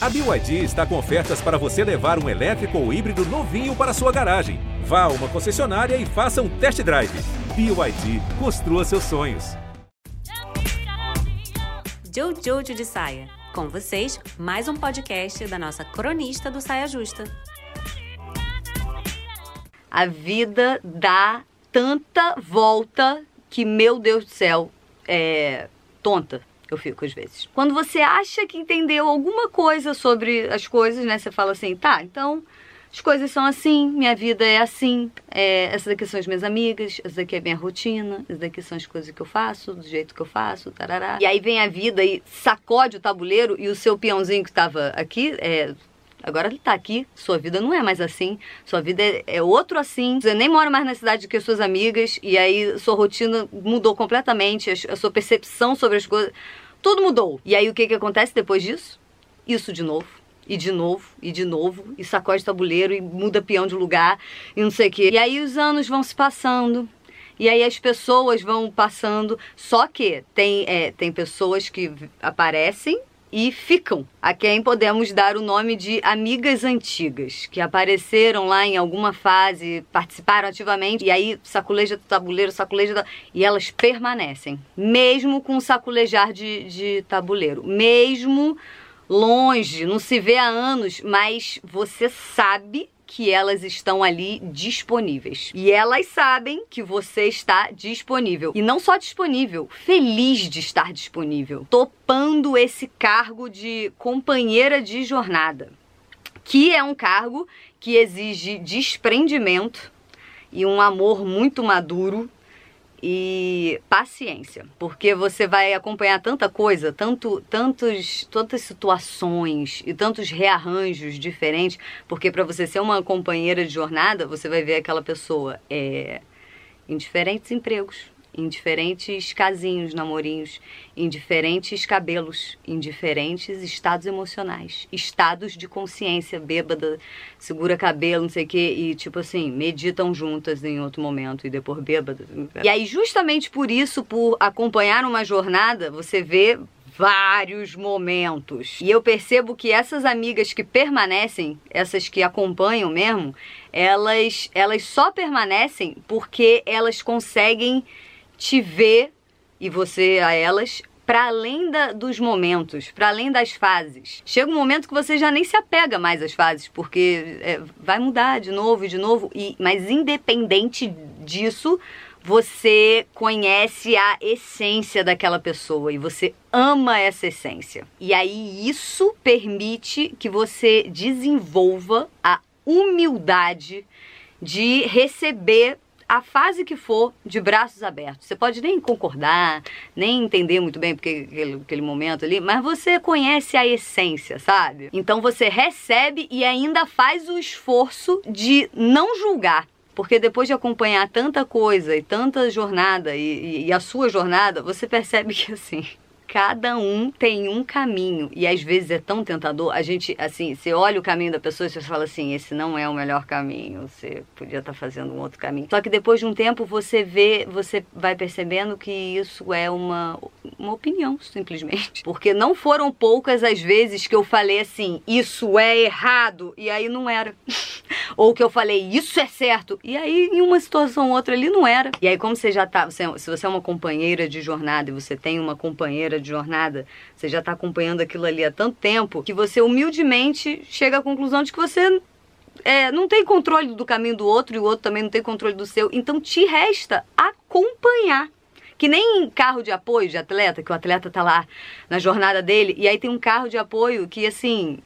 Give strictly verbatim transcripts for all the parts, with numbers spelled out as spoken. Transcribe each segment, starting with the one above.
A B Y D está com ofertas para você levar um elétrico ou híbrido novinho para sua garagem. Vá a uma concessionária e faça um test drive. B Y D, construa seus sonhos. Jojo de Saia. Com vocês, mais um podcast da nossa cronista do Saia Justa. A vida dá tanta volta que, meu Deus do céu, é tonta. Eu fico às vezes. Quando você acha que entendeu alguma coisa sobre as coisas, né? Você fala assim, tá, então as coisas são assim, minha vida é assim, é, essas daqui são as minhas amigas, essa daqui é a minha rotina, essas daqui são as coisas que eu faço, do jeito que eu faço, tarará. E aí vem a vida e sacode o tabuleiro e o seu peãozinho que tava aqui, é, agora ele tá aqui, sua vida não é mais assim, sua vida é, é outro assim, você nem mora mais na cidade do que as suas amigas, e aí sua rotina mudou completamente, a, a sua percepção sobre as coisas, tudo mudou. E aí o que que acontece depois disso? Isso de novo. E de novo, e de novo, e sacode tabuleiro, e muda peão de lugar, e não sei o quê. E aí os anos vão se passando, e aí as pessoas vão passando, só que tem, é, tem pessoas que aparecem e ficam. A quem podemos dar o nome de amigas antigas, que apareceram lá em alguma fase, participaram ativamente, e aí saculeja do tabuleiro, saculeja do... E elas permanecem, mesmo com saculejar de, de tabuleiro, mesmo... longe, não se vê há anos, mas você sabe que elas estão ali disponíveis. E elas sabem que você está disponível. E não só disponível, feliz de estar disponível. Topando esse cargo de companheira de jornada, que é um cargo que exige desprendimento e um amor muito maduro. E paciência, porque você vai acompanhar tanta coisa, tanto, tantos, tantas situações e tantos rearranjos diferentes, porque para você ser uma companheira de jornada, você vai ver aquela pessoa é, em diferentes empregos, em diferentes casinhos, namorinhos, em diferentes cabelos, em diferentes estados emocionais, estados de consciência, bêbada, segura cabelo, não sei o quê, e tipo assim, meditam juntas em outro momento e depois bêbada. E aí justamente por isso, por acompanhar uma jornada, você vê vários momentos. E eu percebo que essas amigas que permanecem, essas que acompanham mesmo, elas, elas só permanecem porque elas conseguem te ver, e você a elas, para além da, dos momentos, para além das fases. Chega um momento que você já nem se apega mais às fases, porque é, vai mudar de novo e de novo, e, mas independente disso, você conhece a essência daquela pessoa e você ama essa essência. E aí isso permite que você desenvolva a humildade de receber a fase que for, de braços abertos. Você pode nem concordar, nem entender muito bem porque aquele, aquele momento ali, mas você conhece a essência, sabe? Então você recebe e ainda faz o esforço de não julgar. Porque depois de acompanhar tanta coisa e tanta jornada, e, e, e a sua jornada, você percebe que assim... cada um tem um caminho, e às vezes é tão tentador, a gente, assim, você olha o caminho da pessoa e você fala assim, esse não é o melhor caminho, você podia estar fazendo um outro caminho. Só que depois de um tempo você vê, você vai percebendo que isso é uma, uma opinião, simplesmente. Porque não foram poucas as vezes que eu falei assim, isso é errado, e aí não era. Ou que eu falei, isso é certo, e aí em uma situação ou outra ali não era. E aí como você já tá, você, se você é uma companheira de jornada e você tem uma companheira de jornada, você já está acompanhando aquilo ali há tanto tempo, que você humildemente chega à conclusão de que você é, não tem controle do caminho do outro e o outro também não tem controle do seu, então te resta acompanhar. Que nem em carro de apoio de atleta, que o atleta tá lá na jornada dele, e aí tem um carro de apoio que assim,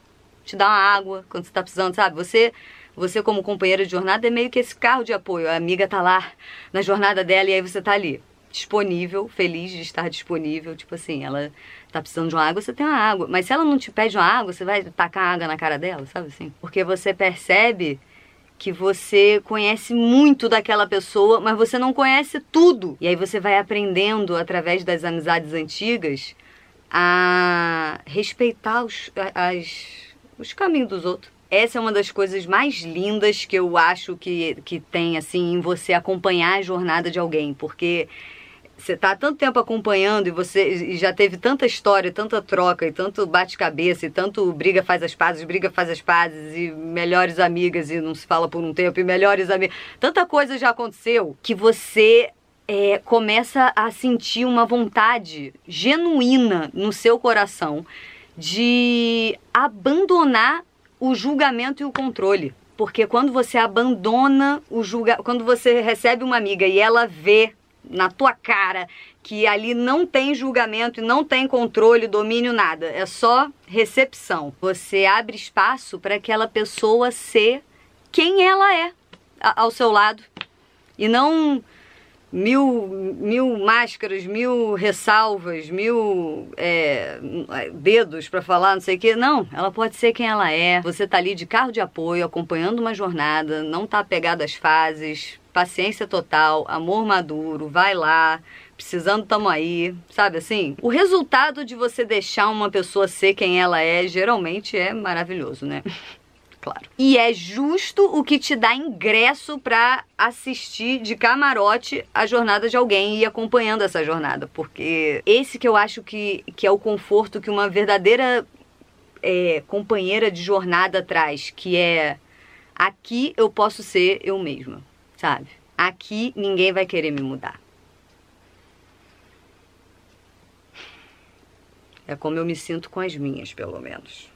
te dá uma água quando você tá precisando, sabe? Você... Você como companheira de jornada é meio que esse carro de apoio, a amiga tá lá na jornada dela e aí você tá ali disponível, feliz de estar disponível, tipo assim, ela tá precisando de uma água, você tem uma água, mas se ela não te pede uma água, você vai tacar água na cara dela, sabe assim? Porque você percebe que você conhece muito daquela pessoa, mas você não conhece tudo. E aí você vai aprendendo, através das amizades antigas, a respeitar os, as, os caminhos dos outros. Essa é uma das coisas mais lindas que eu acho que, que tem, assim, em você acompanhar a jornada de alguém, porque... você está há tanto tempo acompanhando e você e já teve tanta história, tanta troca, e tanto bate-cabeça, e tanto briga faz as pazes, briga faz as pazes, e melhores amigas, e não se fala por um tempo, e melhores amigas. Tanta coisa já aconteceu que você é, começa a sentir uma vontade genuína no seu coração de abandonar o julgamento e o controle. Porque quando você abandona o julgamento, quando você recebe uma amiga e ela vê na tua cara que ali não tem julgamento e não tem controle, domínio, nada, é só recepção, você abre espaço para aquela pessoa ser quem ela é ao seu lado, e não mil, mil máscaras, mil ressalvas, mil é, dedos para falar, não sei o que. Não, ela pode ser quem ela é. Você tá ali de carro de apoio, acompanhando uma jornada, não tá apegado às fases, paciência total, amor maduro, vai lá, precisando, tamo aí, sabe assim? O resultado de você deixar uma pessoa ser quem ela é, geralmente é maravilhoso, né? Claro. E é justo o que te dá ingresso pra assistir de camarote a jornada de alguém e ir acompanhando essa jornada, porque esse que eu acho que, que é o conforto que uma verdadeira é, companheira de jornada traz, que é: aqui eu posso ser eu mesma, sabe? Aqui ninguém vai querer me mudar. É como eu me sinto com as minhas, pelo menos.